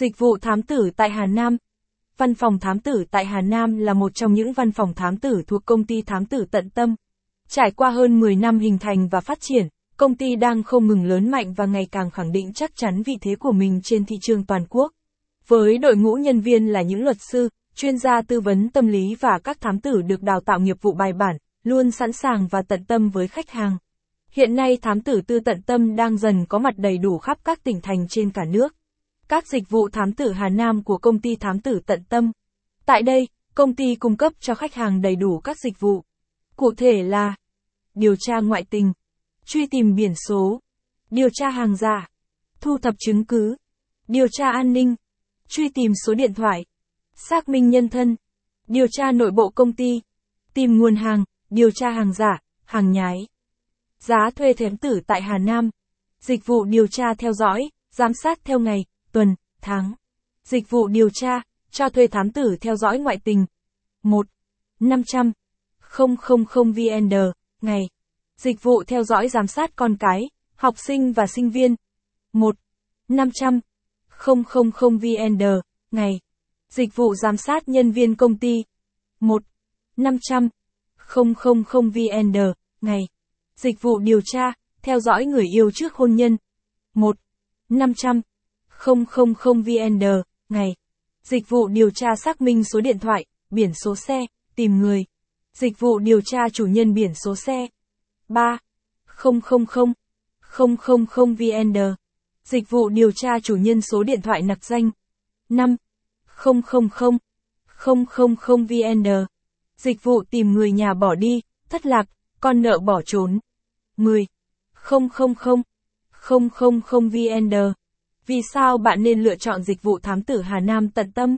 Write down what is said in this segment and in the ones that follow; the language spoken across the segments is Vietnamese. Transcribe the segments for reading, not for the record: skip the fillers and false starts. Dịch vụ thám tử tại Hà Nam. Văn phòng thám tử tại Hà Nam là một trong những văn phòng thám tử thuộc công ty thám tử Tận Tâm. Trải qua hơn 10 năm hình thành và phát triển, công ty đang không ngừng lớn mạnh và ngày càng khẳng định chắc chắn vị thế của mình trên thị trường toàn quốc. Với đội ngũ nhân viên là những luật sư, chuyên gia tư vấn tâm lý và các thám tử được đào tạo nghiệp vụ bài bản, luôn sẵn sàng và tận tâm với khách hàng. Hiện nay thám tử tư Tận Tâm đang dần có mặt đầy đủ khắp các tỉnh thành trên cả nước. Các dịch vụ thám tử Hà Nam của công ty thám tử Tận Tâm. Tại đây, công ty cung cấp cho khách hàng đầy đủ các dịch vụ. Cụ thể là điều tra ngoại tình, truy tìm biển số, điều tra hàng giả, thu thập chứng cứ, điều tra an ninh, truy tìm số điện thoại, xác minh nhân thân, điều tra nội bộ công ty, tìm nguồn hàng, điều tra hàng giả, hàng nhái. Giá thuê thám tử tại Hà Nam. Dịch vụ điều tra theo dõi, giám sát theo ngày, tuần, tháng. Dịch vụ điều tra, cho thuê thám tử theo dõi ngoại tình. 1.500.000 VN ngày. Dịch vụ theo dõi giám sát con cái, học sinh và sinh viên. 1.500.000 VN ngày. Dịch vụ giám sát nhân viên công ty. 1.500.000 VN ngày. Dịch vụ điều tra, theo dõi người yêu trước hôn nhân. 1.500.000 VN ngày. Dịch vụ điều tra xác minh số điện thoại, biển số xe, tìm người. Dịch vụ điều tra chủ nhân biển số xe. 3.000.000 VN. Dịch vụ điều tra chủ nhân số điện thoại nặc danh. 5.000.000 VN. Dịch vụ tìm người nhà bỏ đi, thất lạc, con nợ bỏ trốn. 10.000.000 VN. Vì sao bạn nên lựa chọn dịch vụ thám tử Hà Nam Tận Tâm?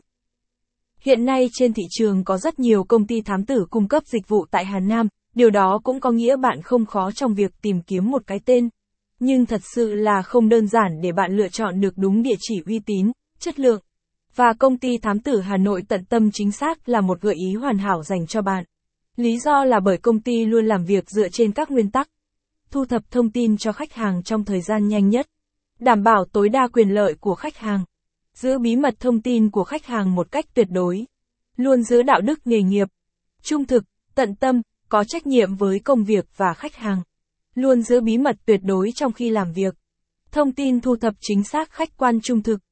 Hiện nay trên thị trường có rất nhiều công ty thám tử cung cấp dịch vụ tại Hà Nam, điều đó cũng có nghĩa bạn không khó trong việc tìm kiếm một cái tên. Nhưng thật sự là không đơn giản để bạn lựa chọn được đúng địa chỉ uy tín, chất lượng. Và công ty thám tử Hà Nội Tận Tâm chính xác là một gợi ý hoàn hảo dành cho bạn. Lý do là bởi công ty luôn làm việc dựa trên các nguyên tắc. Thu thập thông tin cho khách hàng trong thời gian nhanh nhất. Đảm bảo tối đa quyền lợi của khách hàng. Giữ bí mật thông tin của khách hàng một cách tuyệt đối. Luôn giữ đạo đức nghề nghiệp. Trung thực, tận tâm, có trách nhiệm với công việc và khách hàng. Luôn giữ bí mật tuyệt đối trong khi làm việc. Thông tin thu thập chính xác, khách quan, trung thực.